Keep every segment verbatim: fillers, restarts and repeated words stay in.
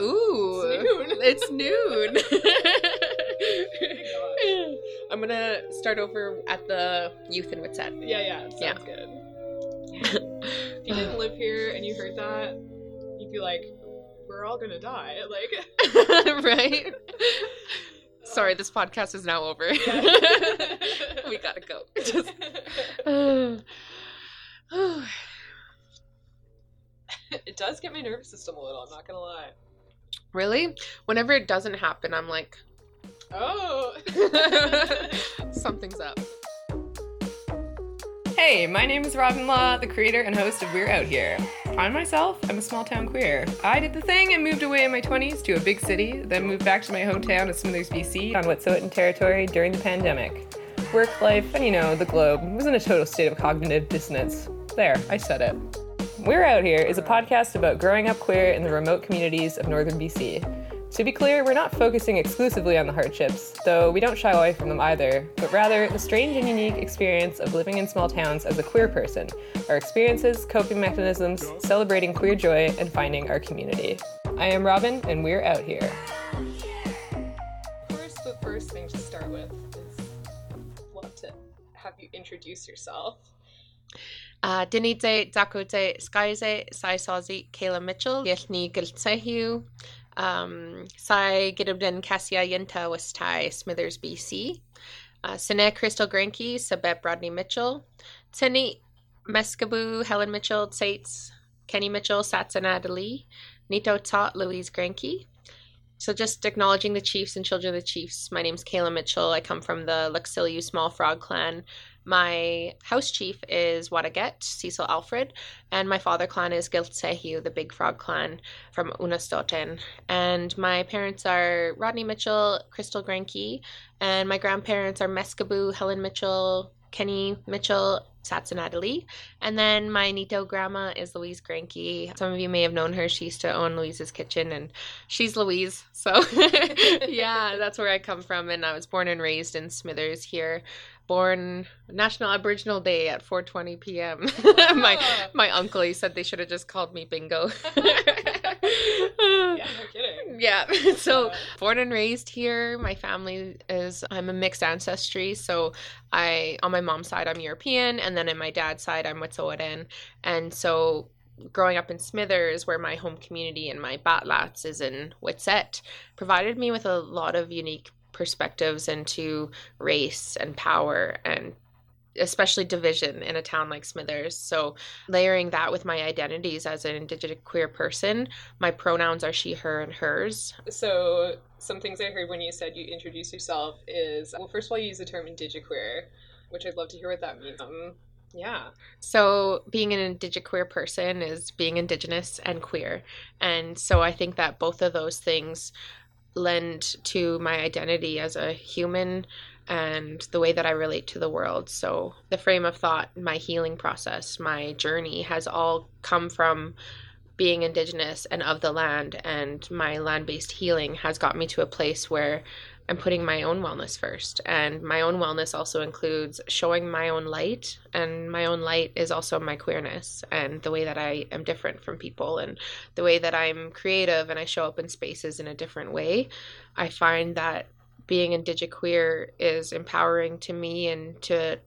Ooh, it's noon. It's noon. Oh I'm gonna start over at the youth in Witset. Yeah, yeah, sounds yeah. good. If you didn't live here and you heard that, you'd be like, "We're all gonna die!" Like, right? Sorry, this podcast is now over. Yeah. We gotta go. Just... It does get my nervous system a little, I'm not gonna lie. Really? Whenever it doesn't happen, I'm like, oh, something's up. Hey, my name is Robin Law, the creator and host of We're Out Here. On myself, I'm a small-town queer. I did the thing and moved away in my twenties to a big city, then moved back to my hometown of Smithers, B C on Wet'suwet'en territory during the pandemic. Work life, and you know, the globe, was in a total state of cognitive dissonance. There, I said it. We're Out Here is a podcast about growing up queer in the remote communities of northern B C. To be clear, we're not focusing exclusively on the hardships, though we don't shy away from them either, but rather the strange and unique experience of living in small towns as a queer person, our experiences, coping mechanisms, celebrating queer joy, and finding our community. I am Robin, and we're out here. First, the first thing to start with is I'd love to have you introduce yourself. Uh, Dinite, Dakute, Skyze, Sai Sazi, Kayla Mitchell, Yeshni Giltsehu. Um, Sai Gidobden Cassia Yenta Westai Smithers, B C. Uh, Sine Crystal Grankey, Sabep Rodney Mitchell. Tseni Meskabu, Helen Mitchell, Tsaits, Kenny Mitchell, Satsana Adali. Nito Tat, Louise Grankey. So just acknowledging the chiefs and children of the chiefs. My name's Kayla Mitchell. I come from the Luxiliu Small Frog Clan. My house chief is Wataget Cecil Alfred, and my father clan is Giltsehu, the Big Frog Clan from Unastoten. And my parents are Rodney Mitchell, Crystal Grankey, and my grandparents are Meskabu, Helen Mitchell, Kenny Mitchell, Satsana Adali. And then my Nito grandma is Louise Grankey. Some of you may have known her. She used to own Louise's Kitchen, and she's Louise. So yeah, that's where I come from. And I was born and raised in Smithers here. Born National Aboriginal Day at four twenty p.m. Wow. my my uncle, he said they should have just called me Bingo. Yeah, no kidding. Yeah, so wow. Born and raised here. My family is, I'm a mixed ancestry. So I, on my mom's side, I'm European. And then on my dad's side, I'm Wet'suwet'en. And so growing up in Smithers, where my home community and my Batlats is in Witset, provided me with a lot of unique perspectives into race and power and especially division in a town like Smithers. So layering that with my identities as an Indigenous queer person, my pronouns are she, her, and hers. So some things I heard when you said you introduced yourself is, well, first of all, you use the term Indigiqueer, which I'd love to hear what that means. Um, yeah. So being an Indigiqueer person is being Indigenous and queer. And so I think that both of those things lend to my identity as a human and the way that I relate to the world. So the frame of thought, my healing process, my journey has all come from being Indigenous and of the land, and my land-based healing has got me to a place where I'm putting my own wellness first. And my own wellness also includes showing my own light, and my own light is also my queerness and the way that I am different from people and the way that I'm creative and I show up in spaces in a different way. I find that being Indigiqueer is empowering to me, and to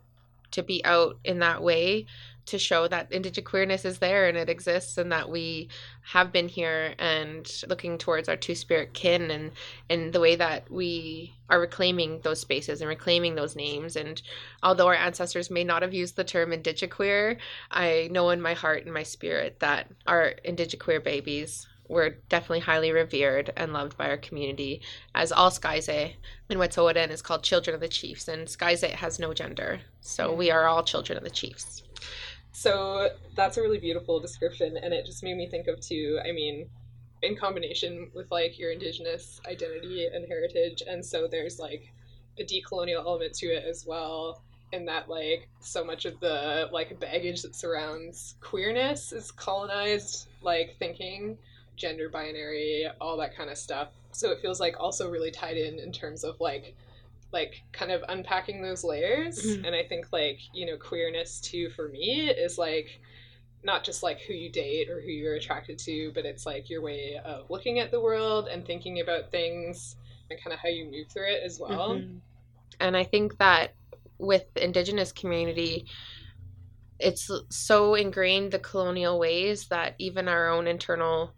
to be out in that way to show that Indigiqueerness is there and it exists, and that we have been here, and looking towards our two-spirit kin and, and the way that we are reclaiming those spaces and reclaiming those names. And although our ancestors may not have used the term Indigiqueer, I know in my heart and my spirit that our Indigiqueer babies were definitely highly revered and loved by our community, as all Skyze in Wet'suwet'en is called Children of the Chiefs, and Skyze has no gender. So we are all Children of the Chiefs. So that's a really beautiful description, and it just made me think of too, I mean, in combination with like your Indigenous identity and heritage, and so there's like a decolonial element to it as well, in that like so much of the like baggage that surrounds queerness is colonized like thinking, gender binary, all that kind of stuff. So it feels like also really tied in in terms of like like kind of unpacking those layers. Mm-hmm. And I think like, you know, queerness too for me is like not just like who you date or who you're attracted to, but it's like your way of looking at the world and thinking about things and kind of how you move through it as well. Mm-hmm. And I think that with the Indigenous community, it's so ingrained the colonial ways that even our own internal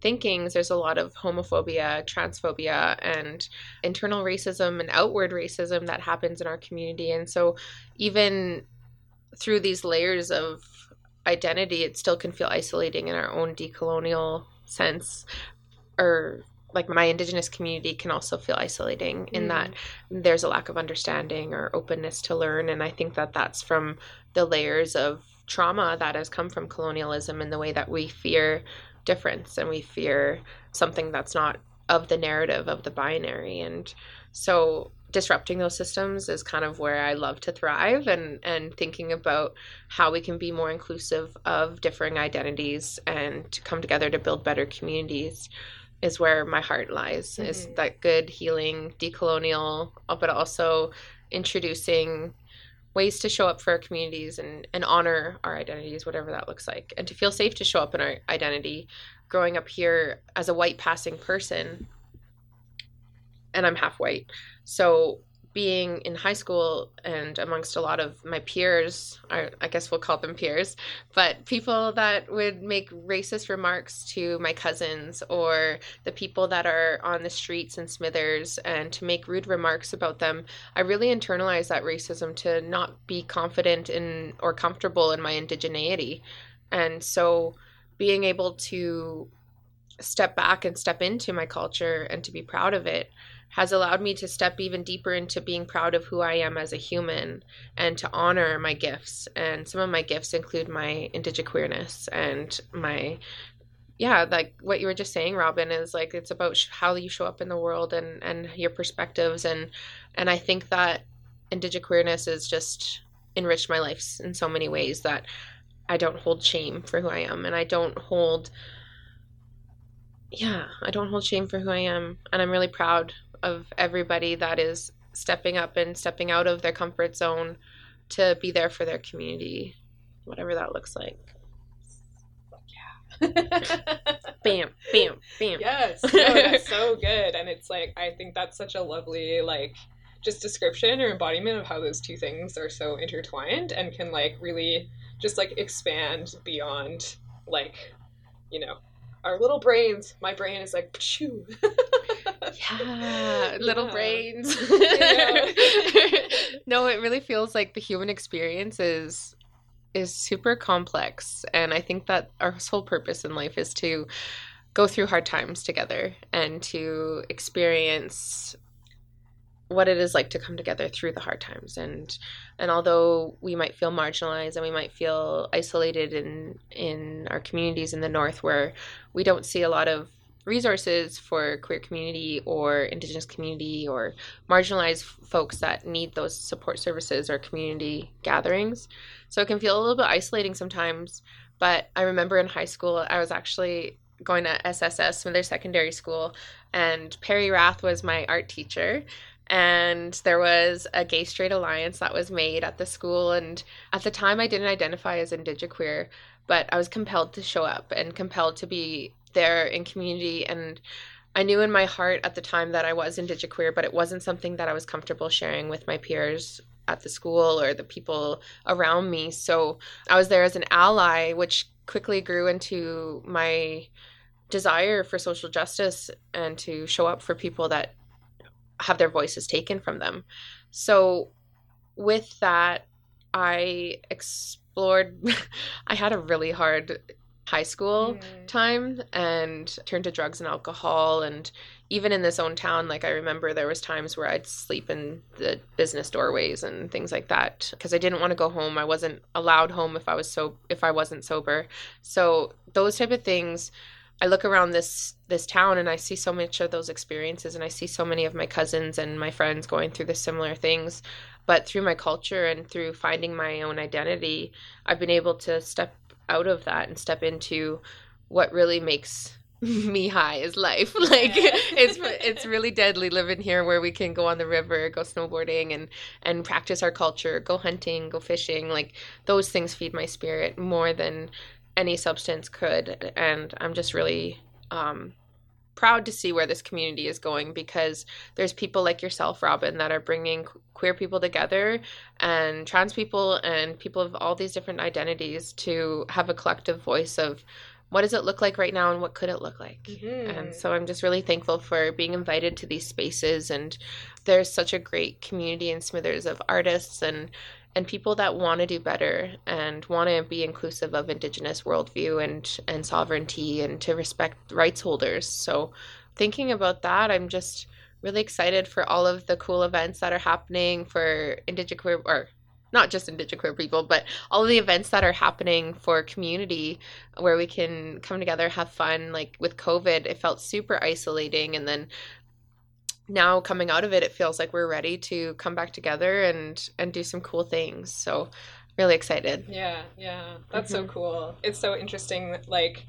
thinkings, there's a lot of homophobia, transphobia, and internal racism and outward racism that happens in our community. And so even through these layers of identity, it still can feel isolating in our own decolonial sense. Or like my Indigenous community can also feel isolating in mm. that there's a lack of understanding or openness to learn. And I think that that's from the layers of trauma that has come from colonialism and the way that we fear difference and we fear something that's not of the narrative of the binary. And so disrupting those systems is kind of where I love to thrive, and, and thinking about how we can be more inclusive of differing identities and to come together to build better communities is where my heart lies, mm-hmm. is that good, healing, decolonial, but also introducing ways to show up for our communities and, and honor our identities, whatever that looks like, and to feel safe to show up in our identity. Growing up here as a white passing person, and I'm half white, so being in high school and amongst a lot of my peers, I, I guess we'll call them peers, but people that would make racist remarks to my cousins or the people that are on the streets in Smithers and to make rude remarks about them, I really internalized that racism to not be confident in or comfortable in my indigeneity. And so being able to step back and step into my culture and to be proud of it has allowed me to step even deeper into being proud of who I am as a human and to honor my gifts. And some of my gifts include my indigenous queerness and my, yeah, like what you were just saying, Robin, is like, it's about sh- how you show up in the world and, and your perspectives. And, and I think that indigenous queerness has just enriched my life in so many ways that I don't hold shame for who I am, and I don't hold, yeah, I don't hold shame for who I am. And I'm really proud of everybody that is stepping up and stepping out of their comfort zone to be there for their community, whatever that looks like. Yeah. Bam, bam, bam. Yes. No, that's so good. And it's like, I think that's such a lovely, like, just description or embodiment of how those two things are so intertwined and can, like, really just, like, expand beyond, like, you know, our little brains. My brain is like, pshoo. Yeah, little yeah. brains. Yeah. No, it really feels like the human experience is is super complex. And I think that our sole purpose in life is to go through hard times together and to experience what it is like to come together through the hard times. And and although we might feel marginalized and we might feel isolated in in our communities in the North, where we don't see a lot of resources for queer community or Indigenous community or marginalized folks that need those support services or community gatherings. So it can feel a little bit isolating sometimes. But I remember in high school, I was actually going to S S S, Smithers Secondary School, and Perry Rath was my art teacher. And there was a gay straight alliance that was made at the school. And at the time, I didn't identify as indigiqueer, but I was compelled to show up and compelled to be there in community. And I knew in my heart at the time that I was indigiqueer, but it wasn't something that I was comfortable sharing with my peers at the school or the people around me. So I was there as an ally, which quickly grew into my desire for social justice and to show up for people that have their voices taken from them. So with that, I explored, I had a really hard high school mm. time and turned to drugs and alcohol. And even in this own town, like I remember there was times where I'd sleep in the business doorways and things like that because I didn't want to go home. I wasn't allowed home if I was so if I wasn't sober. So those type of things, I look around this this town and I see so much of those experiences, and I see so many of my cousins and my friends going through the similar things. But through my culture and through finding my own identity, I've been able to step out of that and step into what really makes me high is life. Like yeah. it's it's really deadly living here where we can go on the river, go snowboarding and, and practice our culture, go hunting, go fishing. Like those things feed my spirit more than any substance could. And I'm just really um, proud to see where this community is going, because there's people like yourself, Robin, that are bringing queer people together and trans people and people of all these different identities to have a collective voice of what does it look like right now and what could it look like? Mm-hmm. And so I'm just really thankful for being invited to these spaces. And there's such a great community in Smithers of artists and and people that want to do better and want to be inclusive of Indigenous worldview and, and sovereignty and to respect rights holders. So thinking about that, I'm just really excited for all of the cool events that are happening for Indigenous queer, or not just Indigenous queer people, but all of the events that are happening for community where we can come together, have fun. Like with COVID, it felt super isolating. And then now coming out of it, it feels like we're ready to come back together and, and do some cool things. So really excited. Yeah, yeah. That's mm-hmm. so cool. It's so interesting. Like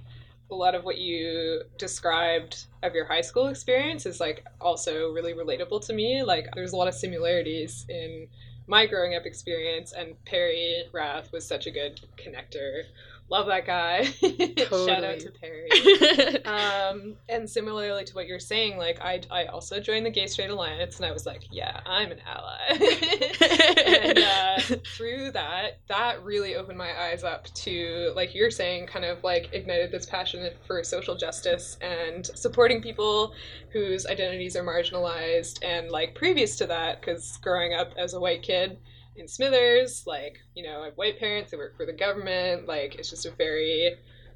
a lot of what you described of your high school experience is like also really relatable to me. Like there's a lot of similarities in my growing up experience, and Perry Rath was such a good connector. Love that guy. Totally. Shout out to Perry. Um, and similarly to what you're saying, like I, I also joined the Gay Straight Alliance, and I was like, yeah, I'm an ally. And uh, through that, that really opened my eyes up to, like you're saying, kind of like ignited this passion for social justice and supporting people whose identities are marginalized. And like previous to that, because growing up as a white kid in Smithers, like, you know, I have white parents, they work for the government, like, it's just a very,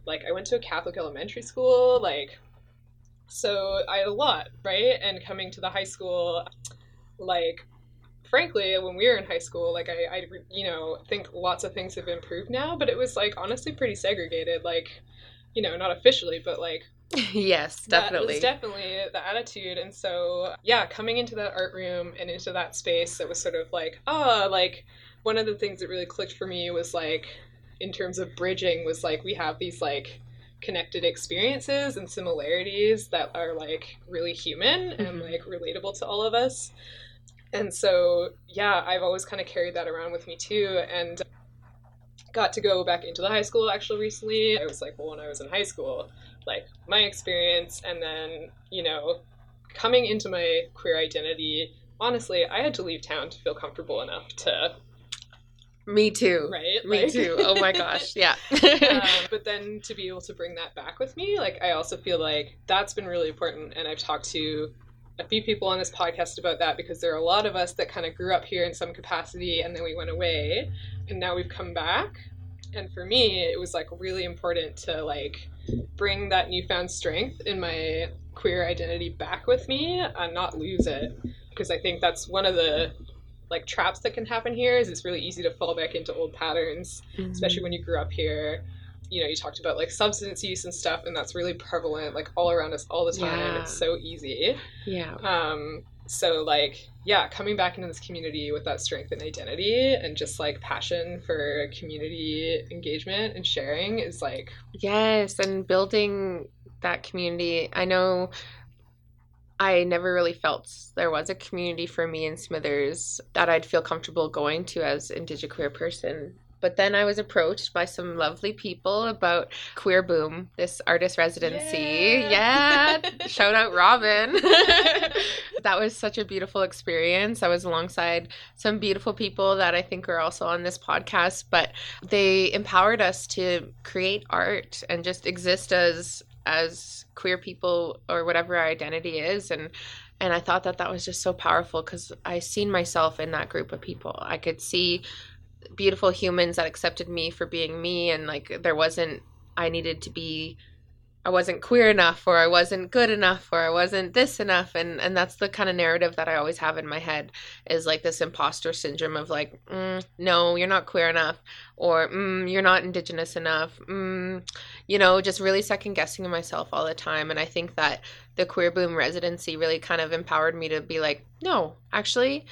like, I went to a Catholic elementary school, like, so I had a lot, right? And coming to the high school, like, frankly, when we were in high school, like, I, I, you know, think lots of things have improved now, but it was, like, honestly pretty segregated, like, you know, not officially, but, like, yes, definitely. That was definitely the attitude. And so, yeah, coming into that art room and into that space, it was sort of like, oh, like one of the things that really clicked for me was like, in terms of bridging, was like, we have these like connected experiences and similarities that are like really human mm-hmm. and like relatable to all of us. And so, yeah, I've always kind of carried that around with me too. And got to go back into the high school actually recently. I was like, well, when I was in high school, like my experience, and then, you know, coming into my queer identity, honestly, I had to leave town to feel comfortable enough to... Me too. Right? Me like... too. Oh my gosh. Yeah. um, but then to be able to bring that back with me, like, I also feel like that's been really important. And I've talked to a few people on this podcast about that, because there are a lot of us that kind of grew up here in some capacity, and then we went away, and now we've come back. And for me, it was like really important to like bring that newfound strength in my queer identity back with me and not lose it, because I think that's one of the like traps that can happen here is it's really easy to fall back into old patterns, mm-hmm. especially when you grew up here. You know, you talked about like substance use and stuff, and that's really prevalent like all around us all the time. Yeah. It's so easy. Yeah. Um, so like, yeah, coming back into this community with that strength and identity and just like passion for community engagement and sharing is like... Yes, and building that community. I know I never really felt there was a community for me in Smithers that I'd feel comfortable going to as an Indigenous queer person. But then I was approached by some lovely people about Queer Boom, this artist residency. Yeah. yeah. Shout out Robin. That was such a beautiful experience. I was alongside some beautiful people that I think are also on this podcast, but they empowered us to create art and just exist as as queer people or whatever our identity is. And and I thought that that was just so powerful, because I seen myself in that group of people. I could see beautiful humans that accepted me for being me, and like there wasn't I needed to be I wasn't queer enough, or I wasn't good enough, or I wasn't this enough, and and that's the kind of narrative that I always have in my head is like this imposter syndrome of like mm, no, you're not queer enough, or mm, you're not Indigenous enough, mm, you know, just really second guessing myself all the time. And I think that the Queer Boom residency really kind of empowered me to be like, no, actually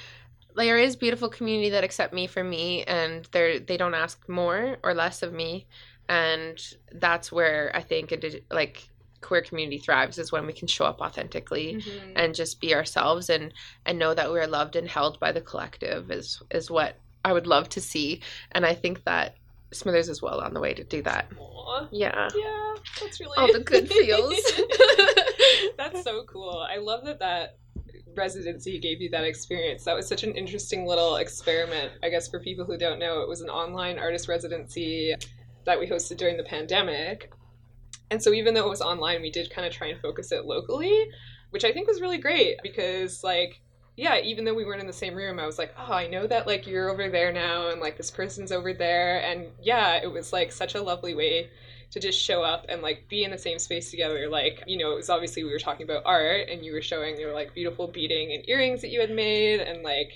there is beautiful community that accept me for me, and they they don't ask more or less of me. And that's where I think it, like queer community thrives, is when we can show up authentically mm-hmm. and just be ourselves and, and know that we're loved and held by the collective is, is what I would love to see. And I think that Smithers is well on the way to do that. Aw. Yeah. Yeah. That's really... all the good feels. That's so cool. I love that that residency gave you that experience. That was such an interesting little experiment. I guess for people who don't know, it was an online artist residency that we hosted during the pandemic. And so even though it was online, we did kind of try and focus it locally, which I think was really great because, like, yeah, even though we weren't in the same room, I was like, oh, I know that, like, you're over there now and, like, this person's over there. And, yeah, it was, like, such a lovely way to just show up and, like, be in the same space together. Like, you know, it was obviously we were talking about art and you were showing your, like, beautiful beading and earrings that you had made. And, like,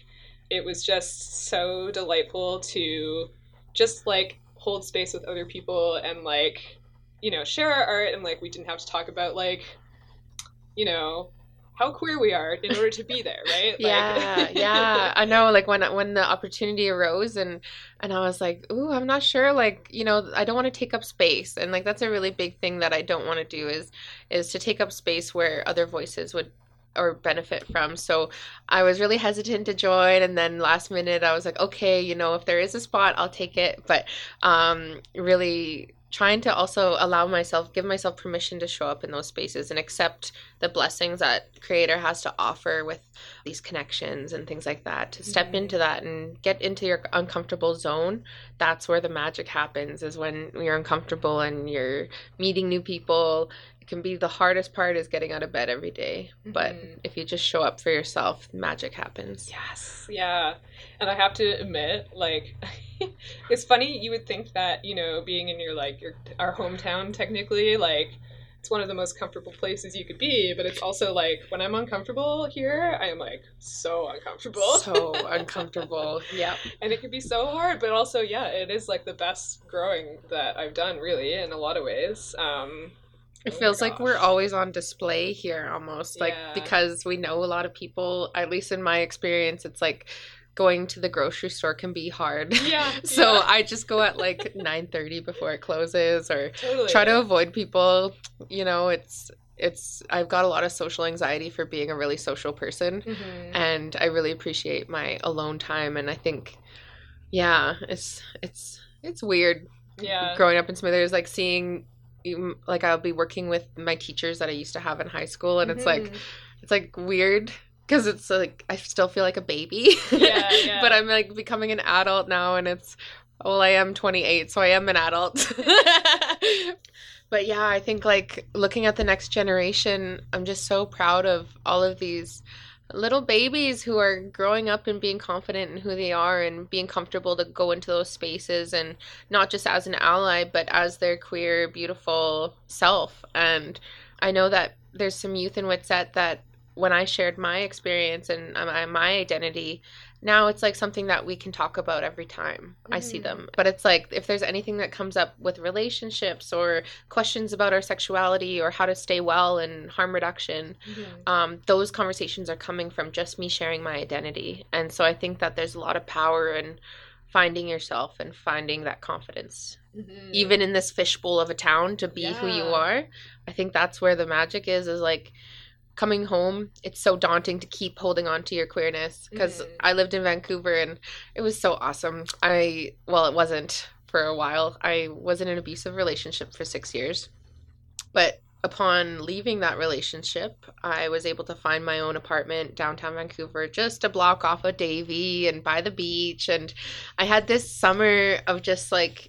it was just so delightful to just, like, hold space with other people and, like, you know, share our art. And, like, we didn't have to talk about, like, you know, how queer we are in order to be there, right? Like, yeah, yeah. I know, like, when when the opportunity arose and and I was like, ooh, I'm not sure, like, you know, I don't want to take up space. And, like, that's a really big thing that I don't want to do is is to take up space where other voices would or benefit from. So I was really hesitant to join, and then last minute I was like, okay, you know, if there is a spot, I'll take it. But um, really trying to also allow myself, give myself permission to show up in those spaces and accept the blessings that Creator has to offer with these connections and things like that. To step mm-hmm. into that and get into your uncomfortable zone, that's where the magic happens, is when you're uncomfortable and you're meeting new people. It can be the hardest part is getting out of bed every day. Mm-hmm. But if you just show up for yourself, magic happens. Yes. Yeah. And I have to admit, like... it's funny, you would think that, you know, being in your, like, your our hometown, technically, like, it's one of the most comfortable places you could be, but it's also, like, when I'm uncomfortable here, I am, like, so uncomfortable. So uncomfortable, yeah. And it can be so hard, but also, yeah, it is, like, the best growing that I've done, really, in a lot of ways. Um... It oh feels like we're always on display here, almost, like, yeah. Because we know a lot of people, at least in my experience, it's, like, going to the grocery store can be hard. Yeah. So yeah. I just go at like nine thirty before it closes or totally. Try to avoid people. You know, it's, it's, I've got a lot of social anxiety for being a really social person, mm-hmm. and I really appreciate my alone time. And I think, yeah, it's, it's, it's weird. Yeah. Growing up in Smithers, like seeing, like I'll be working with my teachers that I used to have in high school, and mm-hmm. it's like, it's like weird. Because it's like, I still feel like a baby, yeah, yeah. But I'm like becoming an adult now, and it's, well, I am twenty-eight, so I am an adult. But yeah, I think like looking at the next generation, I'm just so proud of all of these little babies who are growing up and being confident in who they are and being comfortable to go into those spaces, and not just as an ally, but as their queer, beautiful self. And I know that there's some youth in Witset that when I shared my experience and um, my identity, now it's like something that we can talk about every time mm. I see them. But it's like if there's anything that comes up with relationships or questions about our sexuality or how to stay well and harm reduction, mm-hmm. um, those conversations are coming from just me sharing my identity. And so I think that there's a lot of power in finding yourself and finding that confidence. Mm-hmm. Even in this fishbowl of a town, to be yeah. who you are. I think that's where the magic is, is like coming home, it's so daunting to keep holding on to your queerness, because mm. I lived in Vancouver and it was so awesome. I, well, it wasn't for a while. I was in an abusive relationship for six years. But upon leaving that relationship, I was able to find my own apartment downtown Vancouver, just a block off of Davie and by the beach. And I had this summer of just like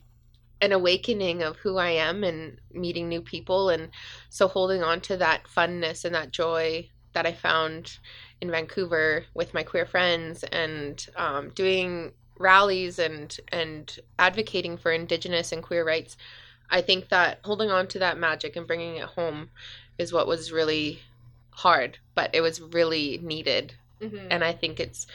an awakening of who I am and meeting new people. And so holding on to that funness and that joy that I found in Vancouver with my queer friends, and um, doing rallies and, and advocating for Indigenous and queer rights. I think that holding on to that magic and bringing it home is what was really hard, but it was really needed. Mm-hmm. And I think it's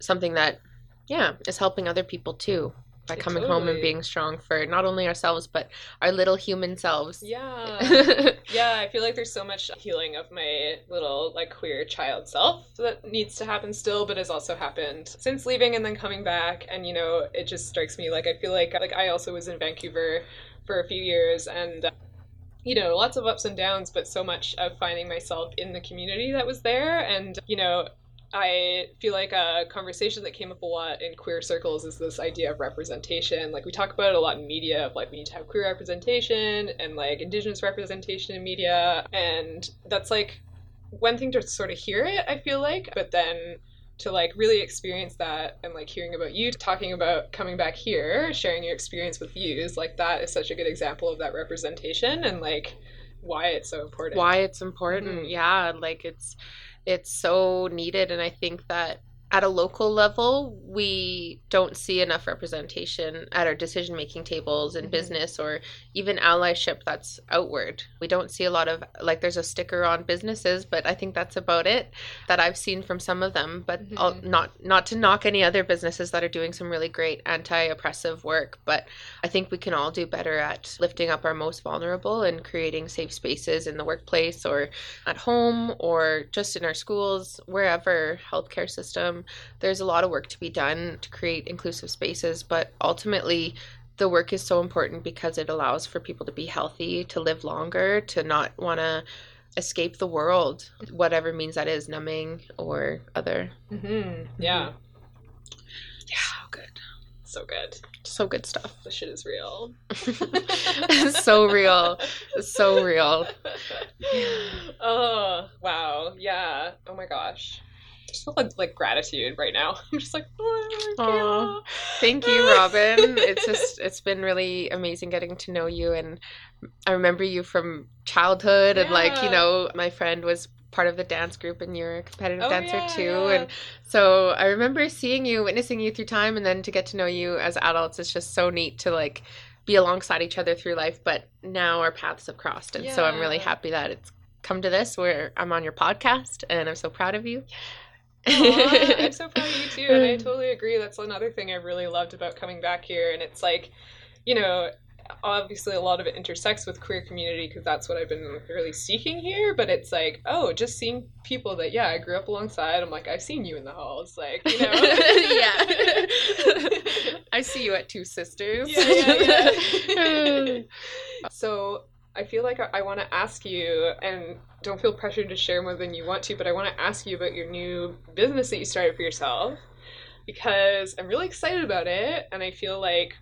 something that, yeah, is helping other people too. By coming totally. Home and being strong for not only ourselves, but our little human selves. Yeah. Yeah, I feel like there's so much healing of my little, like, queer child self that needs to happen still, but has also happened since leaving and then coming back. And, you know, it just strikes me, like, I feel like, like, I also was in Vancouver for a few years, and, uh, you know, lots of ups and downs, but so much of finding myself in the community that was there. And, you know, I feel like a conversation that came up a lot in queer circles is this idea of representation. Like, we talk about it a lot in media of, like, we need to have queer representation and, like, Indigenous representation in media. And that's, like, one thing to sort of hear it, I feel like, but then to, like, really experience that and, like, hearing about you, talking about coming back here, sharing your experience with views, like, that is such a good example of that representation and, like, why it's so important. Why it's important, mm-hmm. yeah. Like, it's... it's so needed, and I think that at a local level, we don't see enough representation at our decision-making tables in mm-hmm. business or even allyship that's outward. We don't see a lot of, like, there's a sticker on businesses, but I think that's about it that I've seen from some of them, but mm-hmm. I'll, not not to knock any other businesses that are doing some really great anti-oppressive work, but I think we can all do better at lifting up our most vulnerable and creating safe spaces in the workplace or at home or just in our schools, wherever, healthcare system. There's a lot of work to be done to create inclusive spaces, but ultimately the work is so important because it allows for people to be healthy, to live longer, to not want to escape the world, whatever means that is, numbing or other. Mm-hmm. Mm-hmm. Yeah. Yeah, so good. So good. So good stuff. This shit is real. So real. So real. Oh, wow. Yeah. Oh my gosh. I just feel like, like gratitude right now. I'm just like, oh, Kayla. Thank you, Robin. It's just, it's been really amazing getting to know you. And I remember you from childhood yeah. and, like, you know, my friend was part of the dance group and you're a competitive oh, dancer yeah, too. Yeah. And so I remember seeing you, witnessing you through time, and then to get to know you as adults. It's just so neat to, like, be alongside each other through life. But now our paths have crossed. And yeah. so I'm really happy that it's come to this where I'm on your podcast, and I'm so proud of you. Yeah. Aww, I'm so proud of you too, and I totally agree. That's another thing I really loved about coming back here, and it's like, you know, obviously a lot of it intersects with queer community because that's what I've been really seeking here, but it's like, oh, just seeing people that, yeah, I grew up alongside. I'm like, I've seen you in the halls, like, you know. Yeah. I see you at Two Sisters. Yeah, yeah, yeah. So I feel like I want to ask you, and don't feel pressured to share more than you want to, but I want to ask you about your new business that you started for yourself, because I'm really excited about it, and I feel like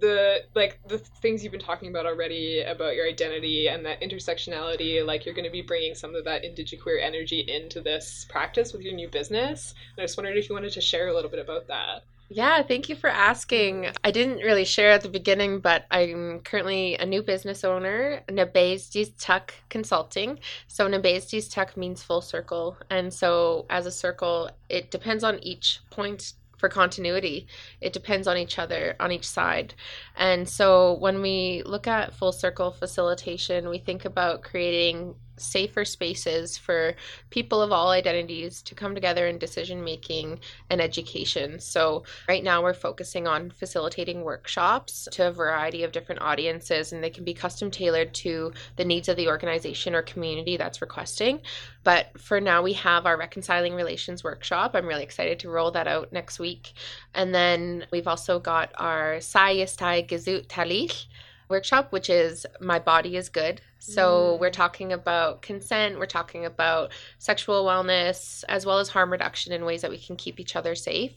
the like the things you've been talking about already about your identity and that intersectionality, like, you're going to be bringing some of that indigiqueer energy into this practice with your new business, and I just wondered if you wanted to share a little bit about that. Yeah, thank you for asking. I didn't really share at the beginning, but I'm currently a new business owner, Nebaisdzuhtuk Consulting. So Nebaisdzuhtuk means full circle. And so as a circle, it depends on each point for continuity. It depends on each other, on each side. And so when we look at full circle facilitation, we think about creating safer spaces for people of all identities to come together in decision making and education. So right now we're focusing on facilitating workshops to a variety of different audiences, and they can be custom tailored to the needs of the organization or community that's requesting. But for now we have our Reconciling Relations workshop. I'm really excited to roll that out next week. And then we've also got our Sai Yistai Gezut Talil workshop, which is My Body is Good. So we're talking about consent, we're talking about sexual wellness, as well as harm reduction in ways that we can keep each other safe.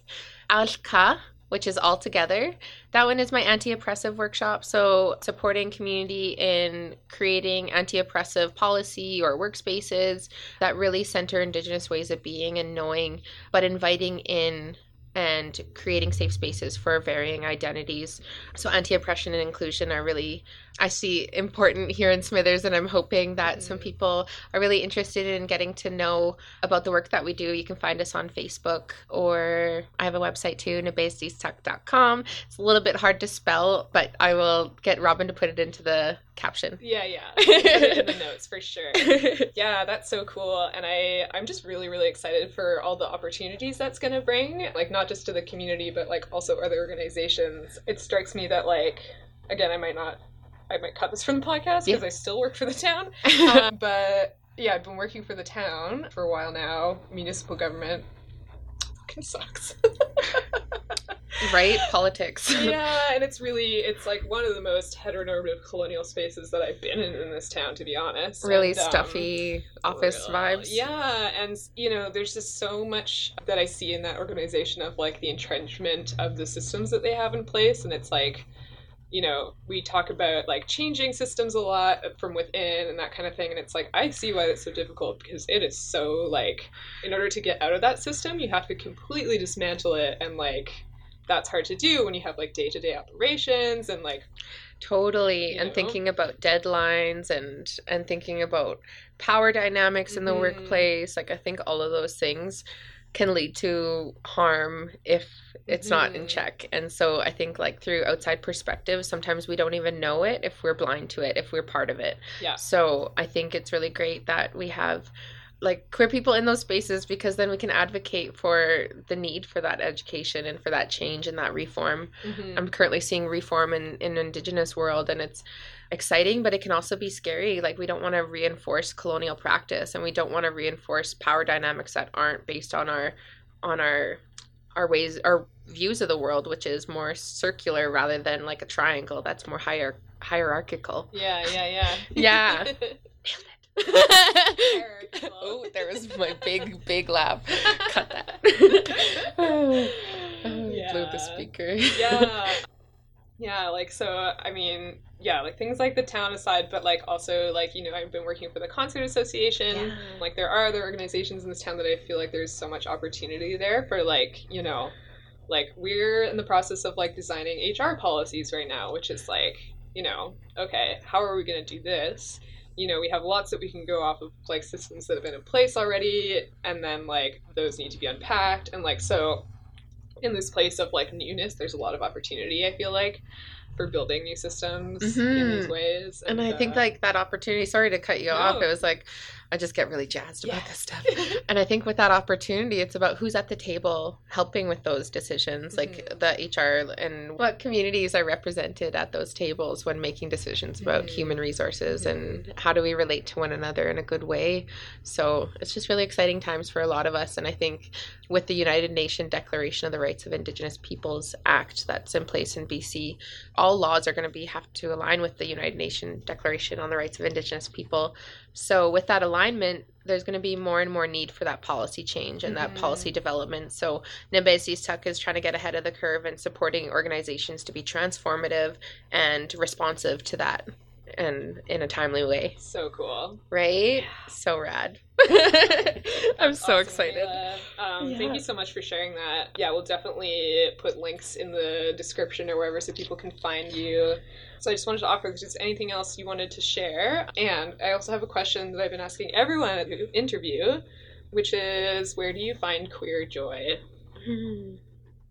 Alka, which is all together. That one is my anti-oppressive workshop. So supporting community in creating anti-oppressive policy or workspaces that really center Indigenous ways of being and knowing, but inviting in and creating safe spaces for varying identities. So anti-oppression and inclusion are really, I see, important here in Smithers, and I'm hoping that mm-hmm. some people are really interested in getting to know about the work that we do. You can find us on Facebook, or I have a website too, nebaisdzuhtuk dot com. It's a little bit hard to spell, but I will get Robin to put it into the caption. Yeah, yeah. Put it in the notes for sure. Yeah, that's so cool. And I, I'm just really, really excited for all the opportunities that's going to bring, like, not just to the community, but, like, also other organizations. It strikes me that, like, again, I might not I might cut this from the podcast because yeah. I still work for the town. Um, but yeah, I've been working for the town for a while now. Municipal government fucking sucks. Right? Politics. Yeah, and it's really, it's like one of the most heteronormative colonial spaces that I've been in in this town, to be honest. Really and, um, stuffy office real. vibes. Yeah, and, you know, there's just so much that I see in that organization of, like, the entrenchment of the systems that they have in place, and it's like, you know, we talk about, like, changing systems a lot from within and that kind of thing, and it's like, I see why it's so difficult, because it is so, like, in order to get out of that system, you have to completely dismantle it, and, like, that's hard to do when you have, like, day-to-day operations and, like... Totally, you know. And thinking about deadlines and and thinking about power dynamics mm-hmm. in the workplace. Like, I think all of those things can lead to harm if it's mm-hmm. not in check. And so I think, like, through outside perspectives, sometimes we don't even know it if we're blind to it, if we're part of it. Yeah. So I think it's really great that we have... like queer people in those spaces, because then we can advocate for the need for that education and for that change and that reform. Mm-hmm. I'm currently seeing reform in in Indigenous world, and it's exciting, but it can also be scary. Like, we don't want to reinforce colonial practice, and we don't want to reinforce power dynamics that aren't based on our on our our ways, our views of the world, which is more circular rather than like a triangle that's more hier- hierarchical. Yeah, yeah, yeah. Yeah. Oh, there was my big, big laugh. Cut that. oh, oh, yeah. Blew the speaker. yeah. Yeah, like, so, I mean, yeah, like, things like the town aside, but, like, also, like, you know, I've been working for the Concert Association. Yeah. Like, there are other organizations in this town that I feel like there's so much opportunity there for, like, you know, like, we're in the process of, like, designing H R policies right now, which is, like, you know, okay, how are we going to do this? You know, we have lots that we can go off of, like, systems that have been in place already, and then, like, those need to be unpacked. And, like, so in this place of, like, newness, there's a lot of opportunity, I feel like, for building new systems mm-hmm. in these ways. And, and I uh, think, like, that opportunity, sorry to cut you no. off, it was like, I just get really jazzed yeah. about this stuff. And I think with that opportunity, it's about who's at the table helping with those decisions, mm-hmm. like the H R and what communities are represented at those tables when making decisions about mm-hmm. human resources mm-hmm. and how do we relate to one another in a good way. So it's just really exciting times for a lot of us. And I think with the United Nations Declaration of the Rights of Indigenous Peoples Act that's in place in B C, all laws are going to be have to align with the United Nations Declaration on the Rights of Indigenous People. So with that alignment, there's going to be more and more need for that policy change and mm-hmm. that policy development. So Nebaisdzuhtuk is trying to get ahead of the curve and supporting organizations to be transformative and responsive to that and in a timely way. So cool. Right? Yeah. So rad. I'm so awesome, excited. Um, yeah. Thank you so much for sharing that. Yeah, we'll definitely put links in the description or wherever so people can find you. So I just wanted to offer if there's anything else you wanted to share. And I also have a question that I've been asking everyone at the interview, which is, where do you find queer joy? Mm-hmm.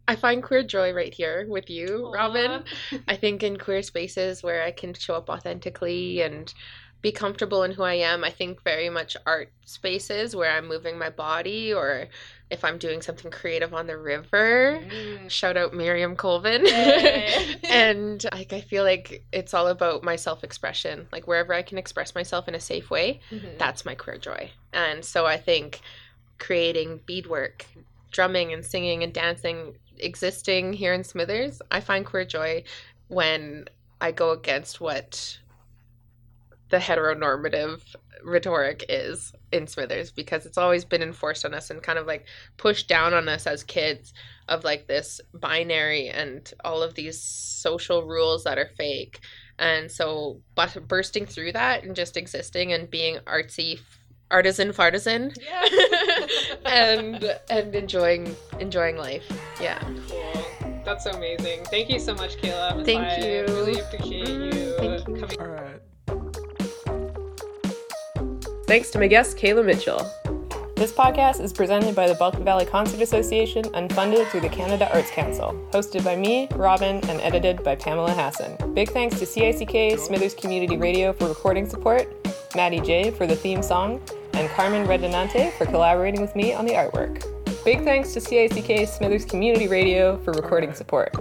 I find queer joy right here with you, Aww. Robin. I think in queer spaces where I can show up authentically and be comfortable in who I am. I think very much art spaces where I'm moving my body, or if I'm doing something creative on the river. Mm. Shout out Miriam Colvin. Hey. And like, I feel like it's all about my self-expression. Like, wherever I can express myself in a safe way, mm-hmm. that's my queer joy. And so I think creating beadwork, drumming and singing and dancing, existing here in Smithers, I find queer joy when I go against what the heteronormative rhetoric is in Smithers, because it's always been enforced on us and kind of like pushed down on us as kids of like this binary and all of these social rules that are fake. And so but bursting through that and just existing and being artsy, artisan fartisan, yes. and and enjoying enjoying life. Yeah. Cool. That's so amazing. Thank you so much, Kayla. Thank I you. Really appreciate you. Thank you. Coming. All right. Thanks to my guest, Kayla Mitchell. This podcast is presented by the Bulkley Valley Concert Association and funded through the Canada Arts Council. Hosted by me, Robin, and edited by Pamela Hassan. Big thanks to C I C K Smithers Community Radio for recording support, Maddie J for the theme song, and Carmen Redonante for collaborating with me on the artwork. Big thanks to C I C K Smithers Community Radio for recording support.